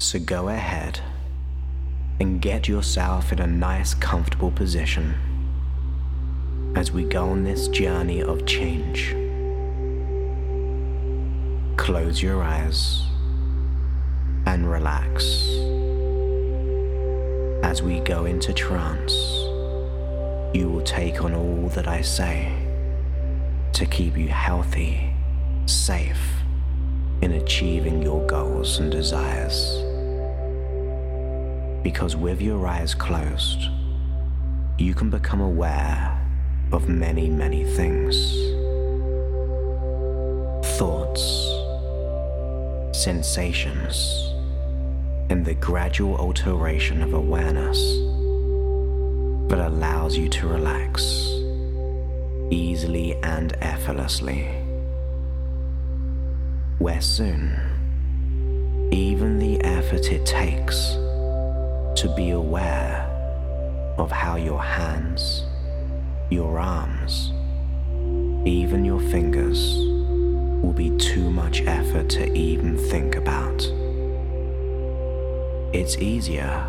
So go ahead and get yourself in a nice, comfortable position as we go on this journey of change. Close your eyes and relax as we go into trance. You will take on all that I say to keep you healthy, safe, in achieving your goals and desires. Because with your eyes closed, you can become aware of many, many things. Thoughts, sensations, and the gradual alteration of awareness that allows you to relax easily and effortlessly, where soon even the effort it takes to be aware of how your hands, your arms, even your fingers will be too much effort to even think about. It's easier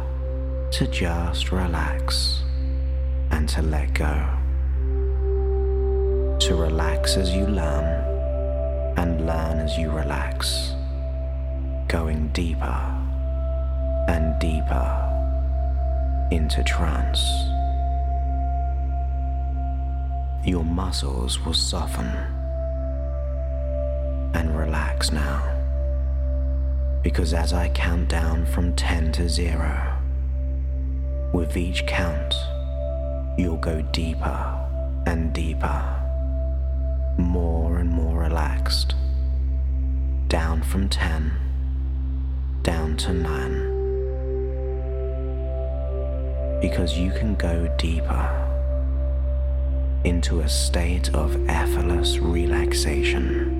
to just relax and to let go. To relax as you learn, and learn as you relax, going deeper and deeper into trance. Your muscles will soften and relax now, because as I count down from 10 to 0, with each count, you'll go deeper and deeper, more and more relaxed, down from 10, down to 9, because you can go deeper into a state of effortless relaxation,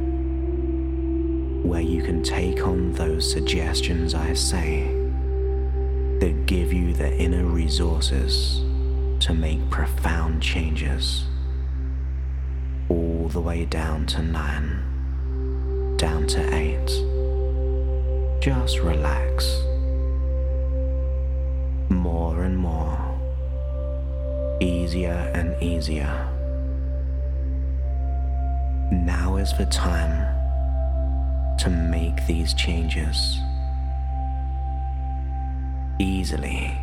where you can take on those suggestions I say that give you the inner resources to make profound changes, all the way down to 9, down to 8. Just relax. More and more. Easier and easier. Now is the time to make these changes easily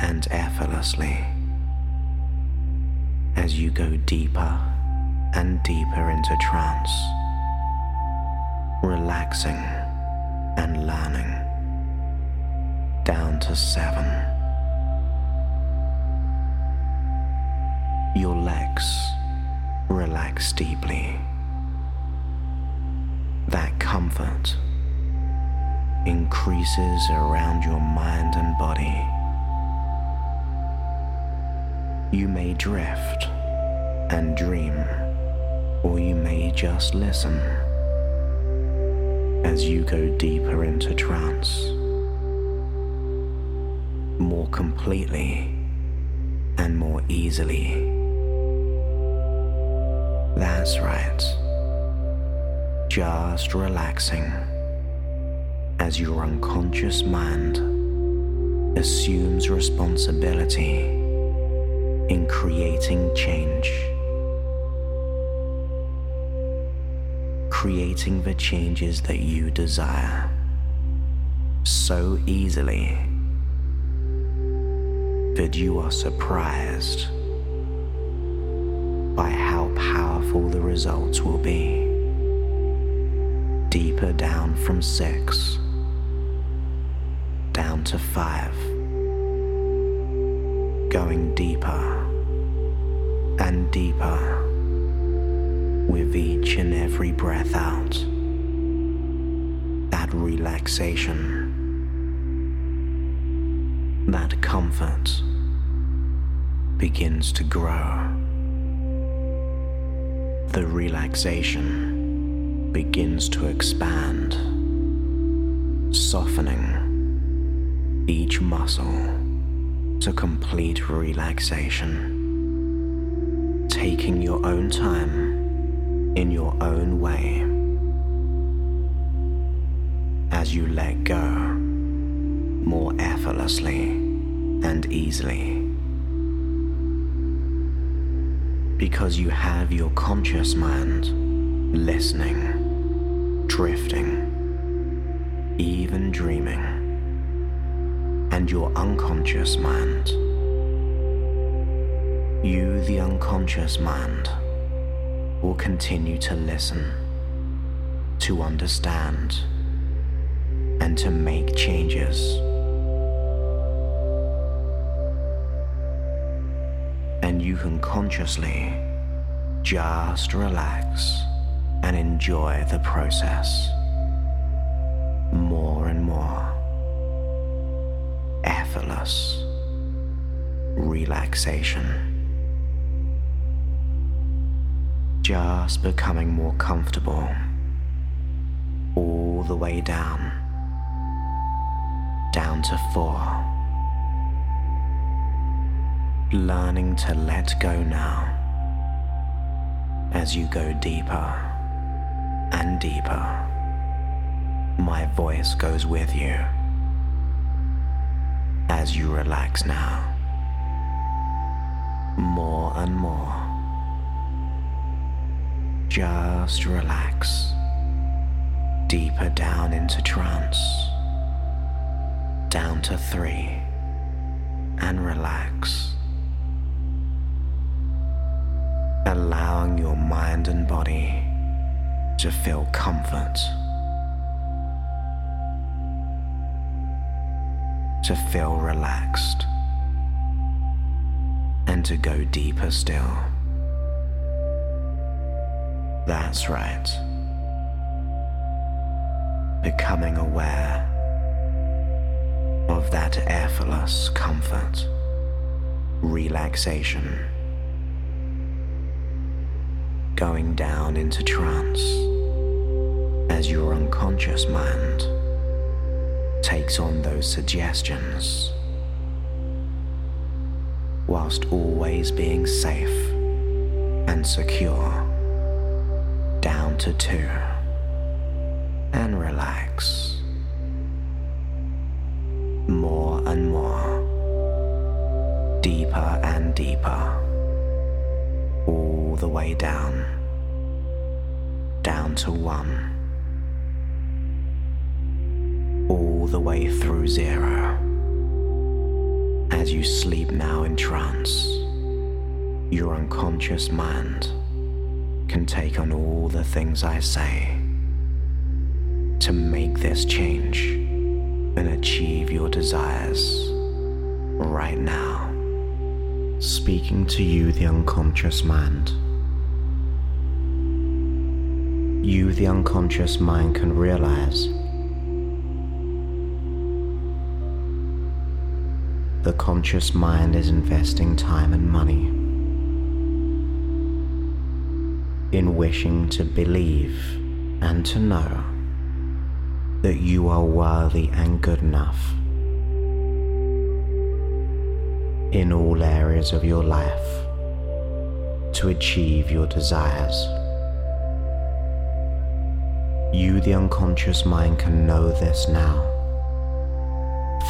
and effortlessly as you go deeper and deeper into trance, relaxing and learning, down to 7. Your legs relax deeply. That comfort increases around your mind and body. You may drift and dream, or you may just listen as you go deeper into trance, more completely and more easily. That's right, just relaxing as your unconscious mind assumes responsibility in creating change. Creating the changes that you desire so easily that you are surprised by how powerful the results will be. Deeper down from 6, down to 5, going deeper and deeper with each and every breath out. That relaxation, that comfort begins to grow. The relaxation begins to expand, softening each muscle to complete relaxation, taking your own time in your own way as you let go more effortlessly and easily. Because you have your conscious mind listening, drifting, even dreaming, and your unconscious mind, you, the unconscious mind, will continue to listen, to understand, and to make changes. And you can consciously just relax and enjoy the process more and more. Effortless relaxation. Just becoming more comfortable all the way down to 4. Learning to let go now as you go deeper and deeper. My voice goes with you as you relax now more and more. Just relax deeper down into trance, down to 3, and relax, allowing your mind and body to feel comfort, to feel relaxed, and to go deeper still. That's right. Becoming aware of that effortless comfort, relaxation, going down into trance as your unconscious mind takes on those suggestions, whilst always being safe and secure. Down to 2, and relax more and more, deeper and deeper, all the way down to 1, all the way through 0. As you sleep now in trance, your unconscious mind can take on all the things I say to make this change and achieve your desires right now. Speaking to you, the unconscious mind. You, the unconscious mind, can realize the conscious mind is investing time and money in wishing to believe and to know that you are worthy and good enough in all areas of your life to achieve your desires. You, the unconscious mind, can know this now,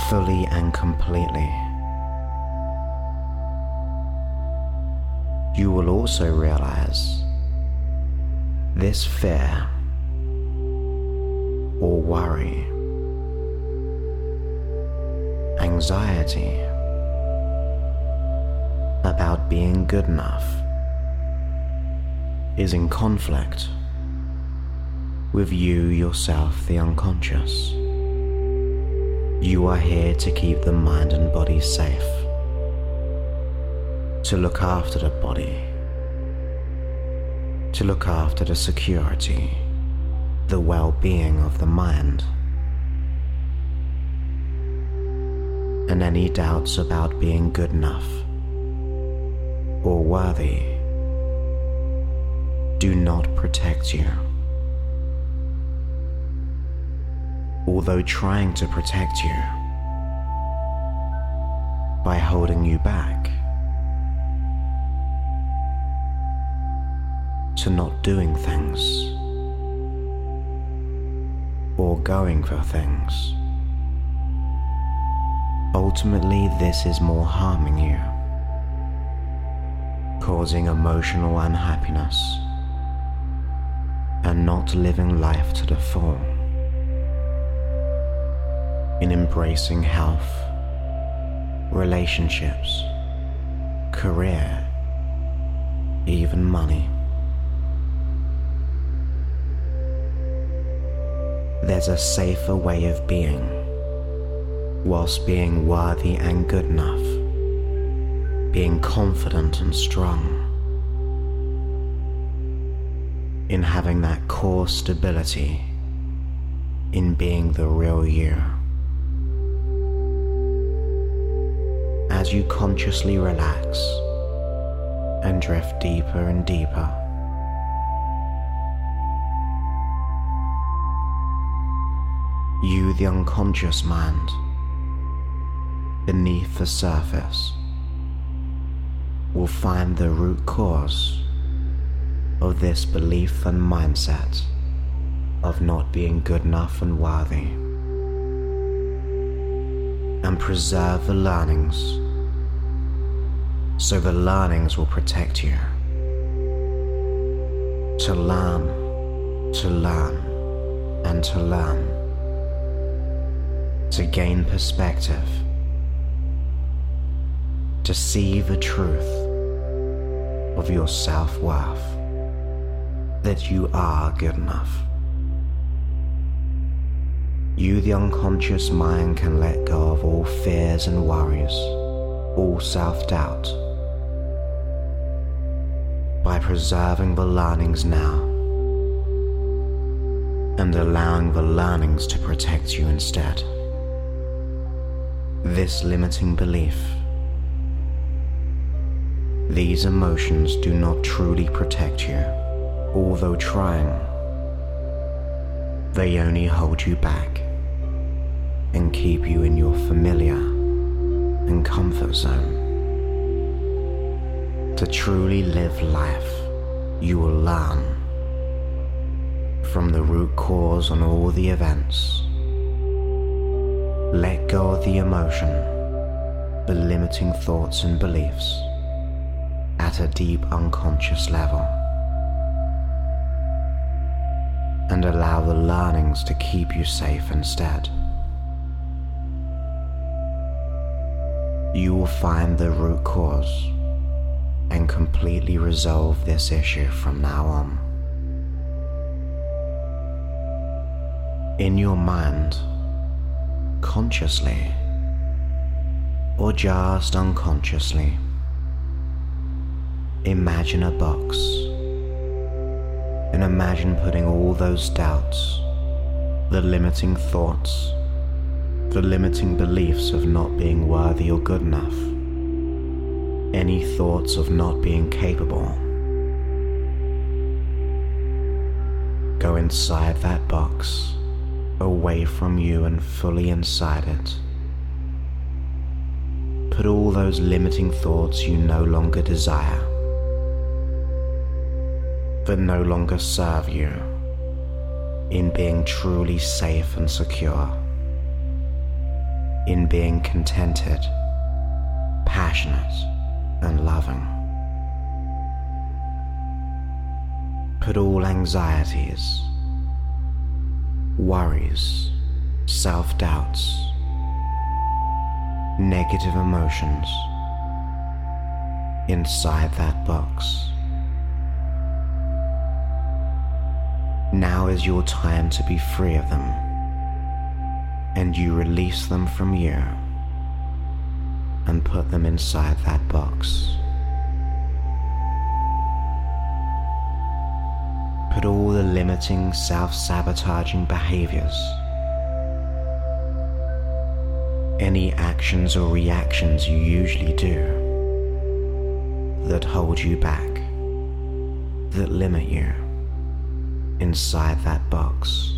fully and completely. You will also realize this fear or worry, anxiety about being good enough is in conflict with you, yourself, the unconscious. You are here to keep the mind and body safe, to look after the body, to look after the security, the well-being of the mind. And any doubts about being good enough or worthy do not protect you. Although trying to protect you by holding you back, to not doing things or going for things Ultimately, this is more harming you, causing emotional unhappiness, and not living life to the full, in embracing health, relationships, career, even money. There's a safer way of being, whilst being worthy and good enough, being confident and strong, in having that core stability, in being the real you. As you consciously relax and drift deeper and deeper, you, the unconscious mind, beneath the surface, will find the root cause of this belief and mindset of not being good enough and worthy, and preserve the learnings, so the learnings will protect you. To learn, and to learn. To gain perspective, to see the truth of your self-worth, that you are good enough. You, the unconscious mind, can let go of all fears and worries, all self-doubt, by preserving the learnings now, and allowing the learnings to protect you instead. This limiting belief, these emotions do not truly protect you, although trying. They only hold you back and keep you in your familiar and comfort zone. To truly live life, you will learn from the root cause on all the events. Let go of the emotion, the limiting thoughts and beliefs at a deep unconscious level, and allow the learnings to keep you safe instead. You will find the root cause and completely resolve this issue from now on. In your mind, consciously, or just unconsciously, imagine a box, and imagine putting all those doubts, the limiting thoughts, the limiting beliefs of not being worthy or good enough, any thoughts of not being capable. Go inside that box, away from you and fully inside it. Put all those limiting thoughts you no longer desire, that no longer serve you, in being truly safe and secure, in being contented, passionate, and loving. Put all anxieties, worries, self-doubts, negative emotions inside that box. Now is your time to be free of them, and you release them from you and put them inside that box. Put all the limiting, self-sabotaging behaviors, any actions or reactions you usually do that hold you back, that limit you, inside that box.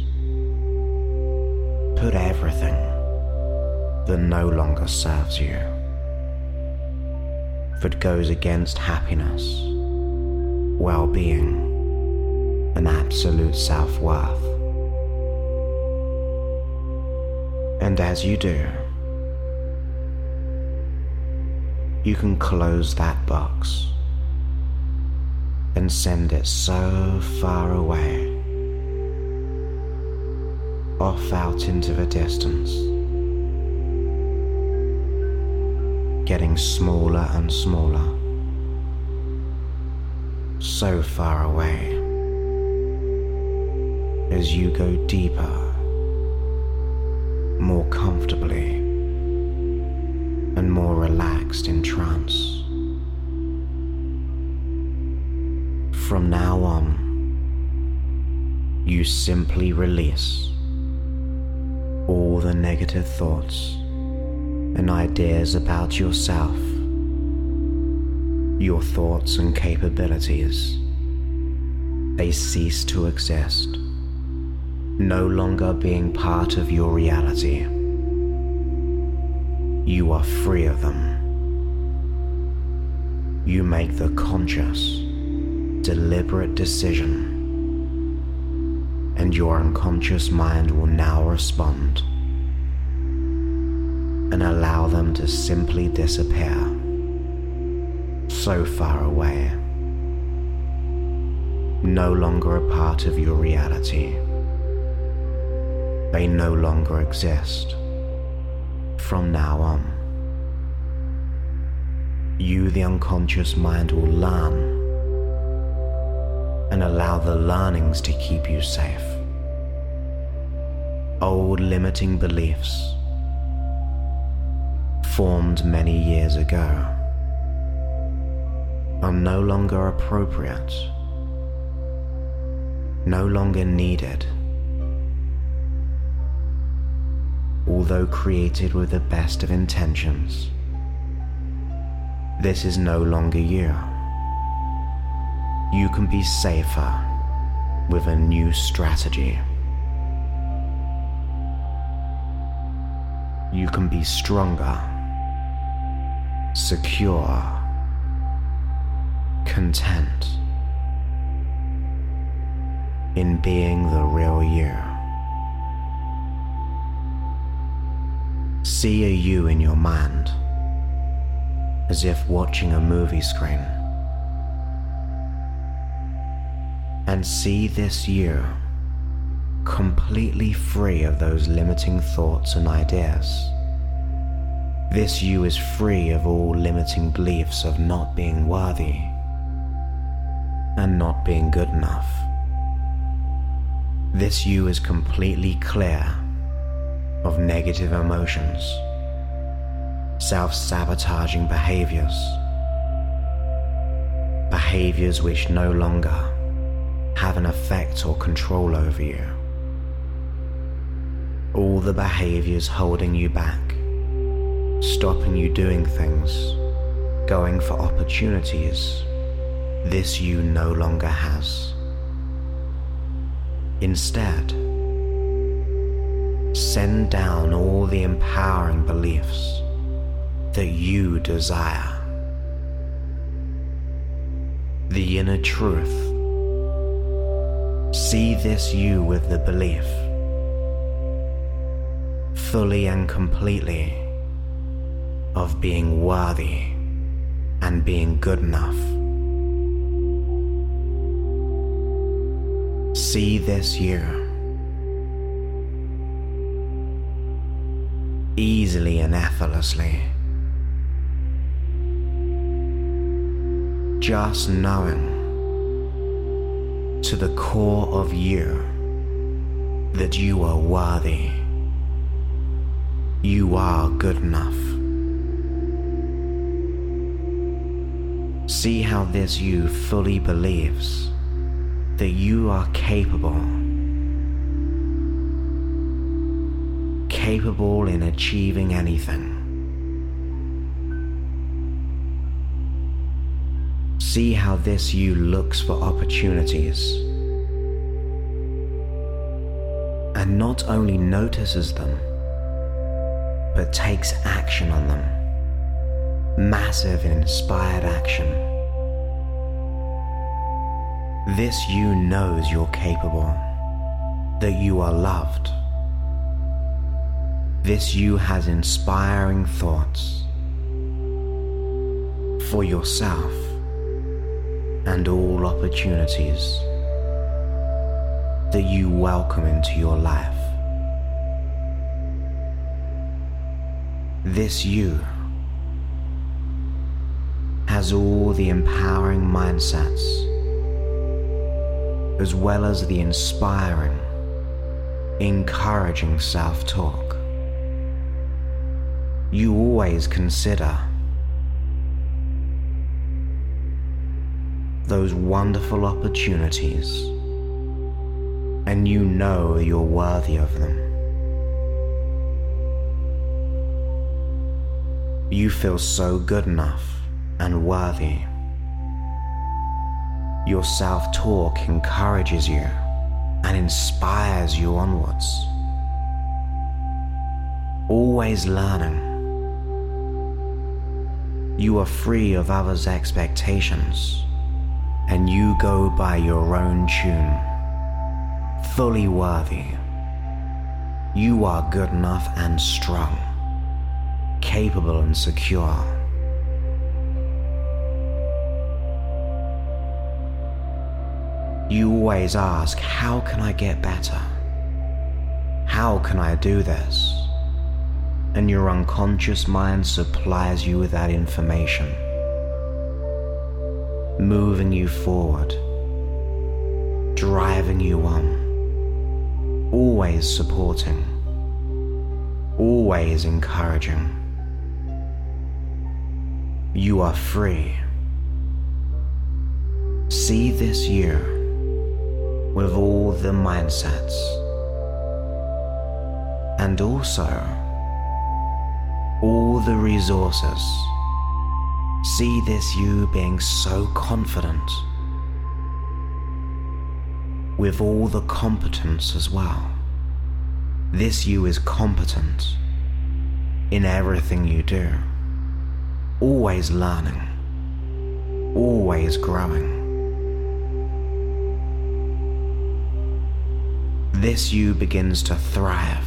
Put everything that no longer serves you, that goes against happiness, well-being, and absolute self-worth. And as you do, you can close that box and send it so far away, off out into the distance, getting smaller and smaller, so far away as you go deeper, more comfortably and more relaxed in trance. From now on, you simply release all the negative thoughts and ideas about yourself, your thoughts and capabilities. They cease to exist, no longer being part of your reality. You are free of them. You make the conscious, deliberate decision, and your unconscious mind will now respond and allow them to simply disappear so far away, no longer a part of your reality. They no longer exist. From now on, you, the unconscious mind, will learn and allow the learnings to keep you safe. Old limiting beliefs formed many years ago are no longer appropriate, no longer needed. Although created with the best of intentions, this is no longer you. You can be safer with a new strategy. You can be stronger, secure, content in being the real you. See a you in your mind, as if watching a movie screen, and see this you completely free of those limiting thoughts and ideas. This you is free of all limiting beliefs of not being worthy and not being good enough. This you is completely clear of negative emotions, self-sabotaging behaviors which no longer have an effect or control over you. All the behaviors holding you back, stopping you doing things, going for opportunities, this you no longer has. Instead, send down all the empowering beliefs that you desire. The inner truth. See this you with the belief, fully and completely, of being worthy and being good enough. See this you easily and effortlessly, just knowing to the core of you that you are worthy, you are good enough. See how this you fully believes that you are capable in achieving anything. See how this you looks for opportunities and not only notices them, but takes action on them. Massive and inspired action. This you knows you're capable, that you are loved. This you has inspiring thoughts. for yourself and all opportunities that you welcome into your life. This you has all the empowering mindsets as well as the inspiring, encouraging self-talk. You always consider those wonderful opportunities, and you know you're worthy of them. You feel so good enough and worthy. Your self-talk encourages you and inspires you onwards. Always learning. You are free of others' expectations, and you go by your own tune, fully worthy. You are good enough and strong, capable and secure. You always ask, how can I get better? How can I do this? And your unconscious mind supplies you with that information, moving you forward, driving you on, always supporting, always encouraging. You are free. See this you with all the mindsets, and also all the resources. See this you being so confident with all the competence as well. This you is competent in everything you do, always learning, always growing. This you begins to thrive.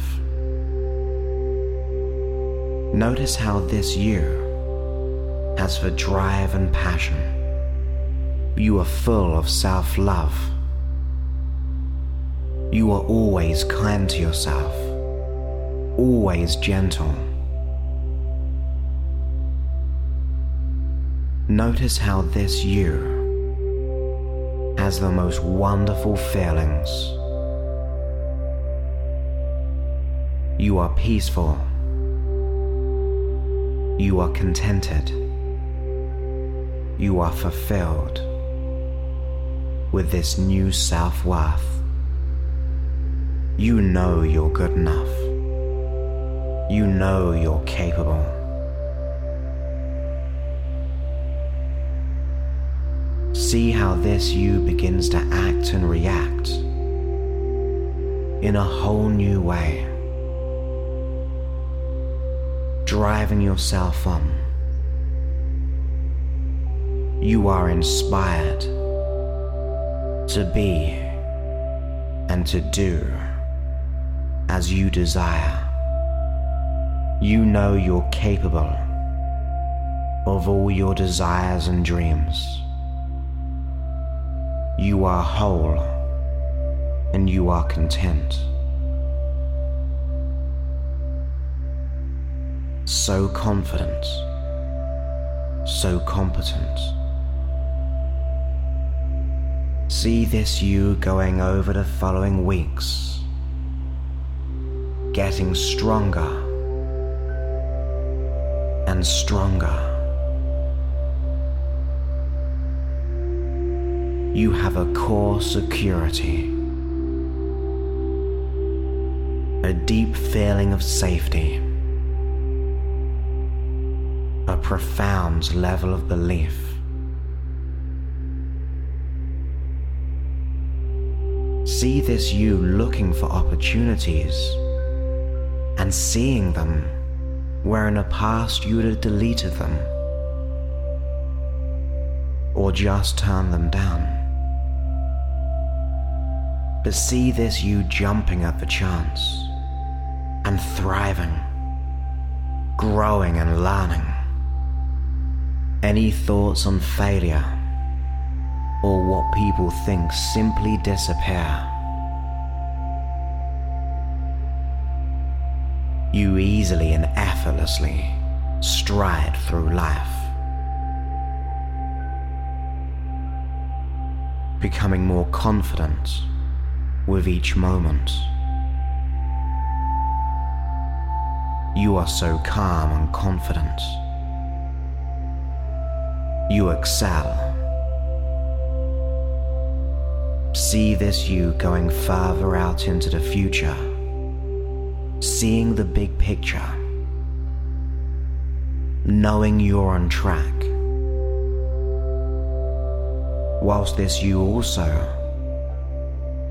Notice how this you has for drive and passion. You are full of self-love. You are always kind to yourself, always gentle. Notice how this you has the most wonderful feelings. You are peaceful. You are contented. You are fulfilled with this new self-worth. You know you're good enough. You know you're capable. See how this you begins to act and react in a whole new way, driving yourself on. You are inspired to be and to do as you desire. You know you're capable of all your desires and dreams. You are whole and you are content. So confident, so competent. See this you going over the following weeks, getting stronger and stronger. You have a core security, a deep feeling of safety, a profound level of belief. See this you looking for opportunities and seeing them where in the past you'd have deleted them or just turned them down. But see this you jumping at the chance and thriving, growing and learning, Any thoughts on failure or what people think simply disappear. You easily and effortlessly stride through life, becoming more confident with each moment. You are so calm and confident. You excel. See this you going further out into the future, seeing the big picture, knowing you're on track. Whilst this you also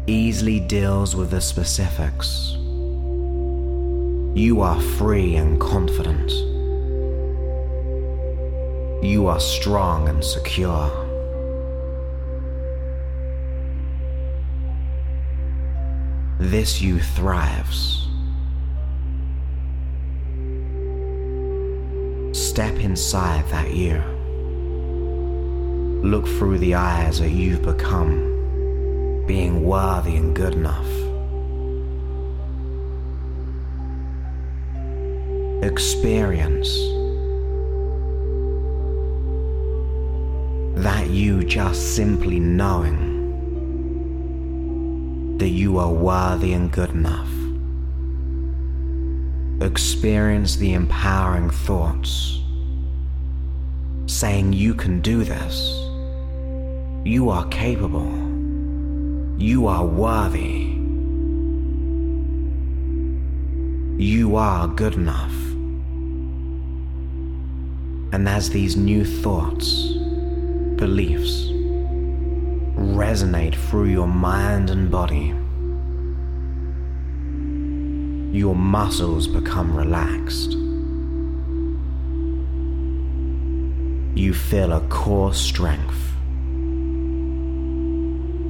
easily deals with the specifics, you are free and confident. You are strong and secure. This you thrives. Step inside that you. Look through the eyes that you've become, being worthy and good enough. Experience that you just simply knowing that you are worthy and good enough. Experience the empowering thoughts saying you can do this. You are capable. You are worthy. You are good enough. And as these new thoughts, beliefs resonate through your mind and body, your muscles become relaxed. You feel a core strength,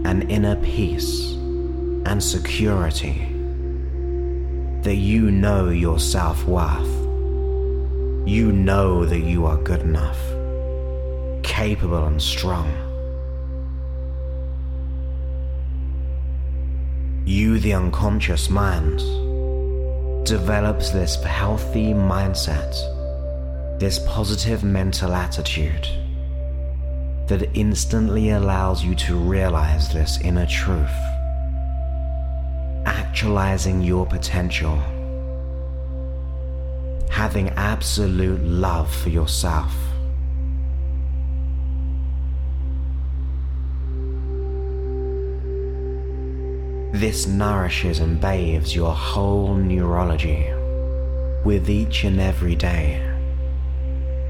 an inner peace and security that you know your self-worth. You know that you are good enough, capable and strong. You, the unconscious mind, develops this healthy mindset, this positive mental attitude that instantly allows you to realize this inner truth, actualizing your potential, having absolute love for yourself. This nourishes and bathes your whole neurology. With each and every day,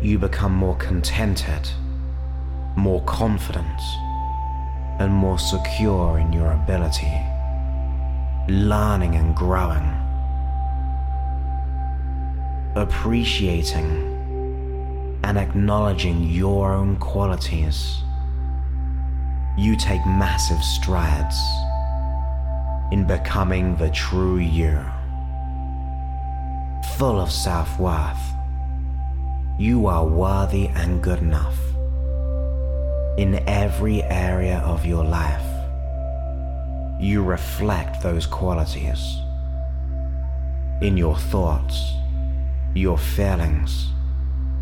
you become more contented, more confident, and more secure in your ability, learning and growing, appreciating and acknowledging your own qualities. You take massive strides in becoming the true you, full of self-worth. You are worthy and good enough in every area of your life. You reflect those qualities in your thoughts, your feelings,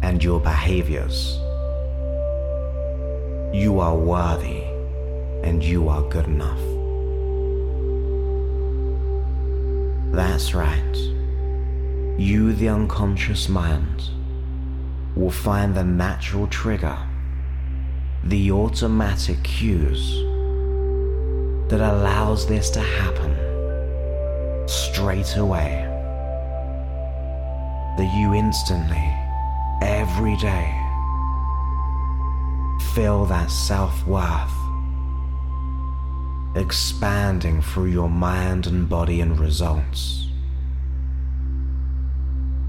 and your behaviors. You are worthy and you are good enough. That's right. You, the unconscious mind, will find the natural trigger, the automatic cues that allows this to happen straight away. That you instantly, every day, feel that self-worth expanding through your mind and body and results.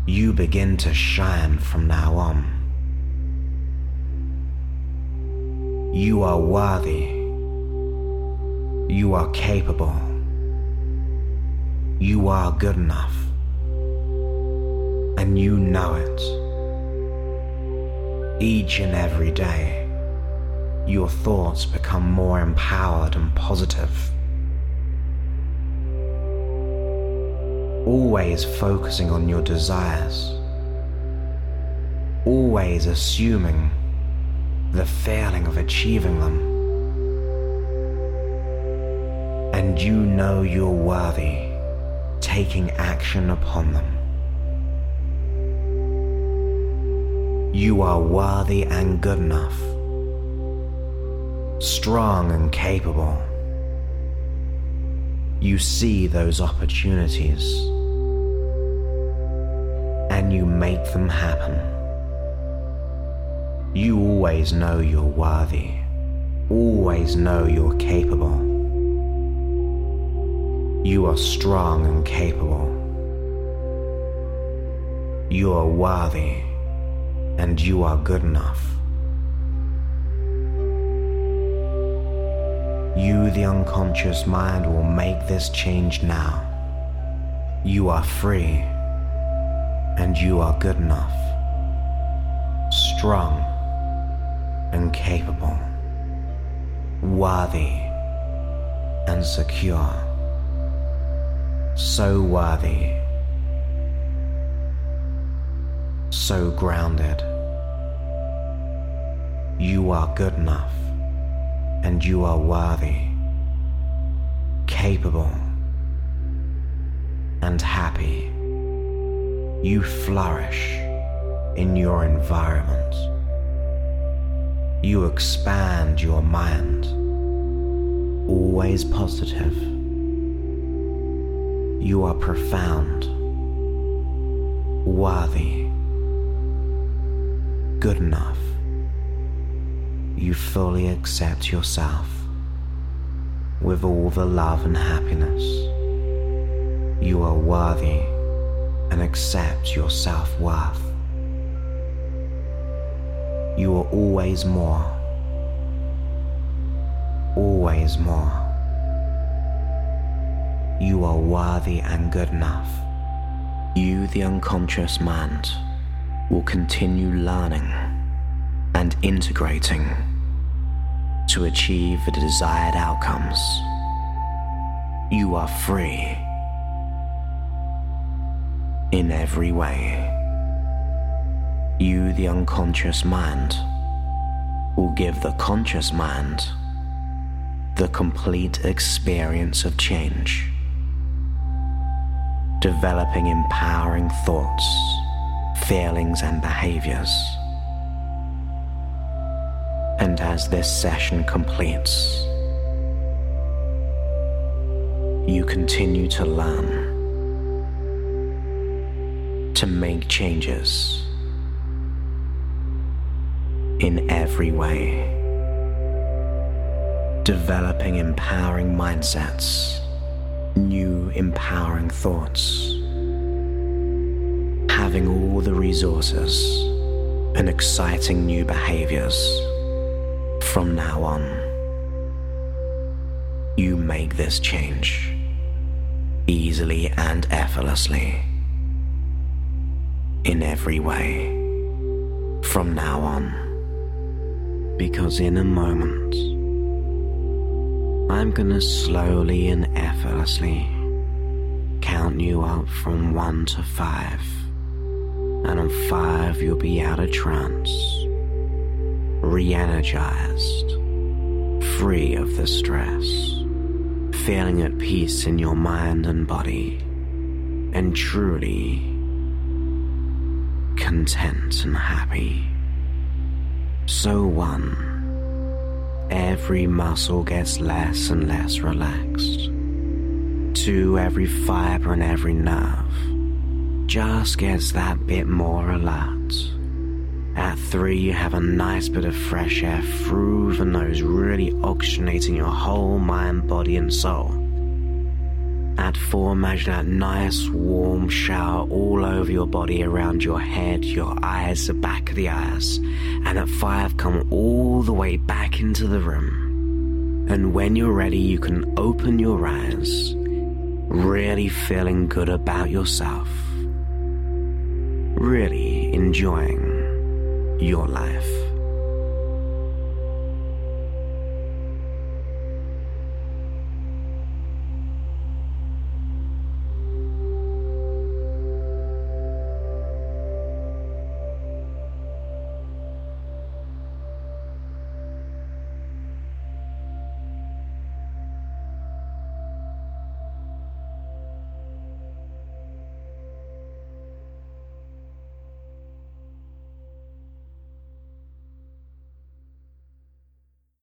You begin to shine from now on. You are worthy. You are capable. You are good enough. And you know it. Each and every day, your thoughts become more empowered and positive. Always focusing on your desires. Always assuming the failing of achieving them. And you know you're worthy, taking action upon them. You are worthy and good enough, strong and capable. You see those opportunities, and you make them happen. You always know you're worthy, always know you're capable. You are strong and capable. You are worthy, and you are good enough. You, the unconscious mind, will make this change now. You are free, and you are good enough, strong and capable, worthy and secure, so worthy, so grounded. You are good enough. And you are worthy, capable, and happy. You flourish in your environment. You expand your mind, always positive. You are profound, worthy, good enough. You fully accept yourself with all the love and happiness. You are worthy and accept your self-worth. You are always more, always more. You are worthy and good enough. You, the unconscious mind, will continue learning and integrating to achieve the desired outcomes. You are free in every way. You, the unconscious mind, will give the conscious mind the complete experience of change, developing empowering thoughts, feelings, and behaviors. And as this session completes, you continue to learn, to make changes in every way, developing empowering mindsets, new empowering thoughts, having all the resources and exciting new behaviors. From now on, you make this change easily and effortlessly in every way. From now on, because in a moment, I'm gonna slowly and effortlessly count you up from 1 to 5, and on 5 you'll be out of trance, re-energized, free of the stress, feeling at peace in your mind and body, and truly content and happy. So one, every muscle gets less and less relaxed. 2, every fiber and every nerve just gets that bit more alert. At 3, you have a nice bit of fresh air through the nose, really oxygenating your whole mind, body, and soul. At 4, imagine that nice warm shower all over your body, around your head, your eyes, the back of the eyes. And at 5, come all the way back into the room. And when you're ready, you can open your eyes, really feeling good about yourself, really enjoying your life.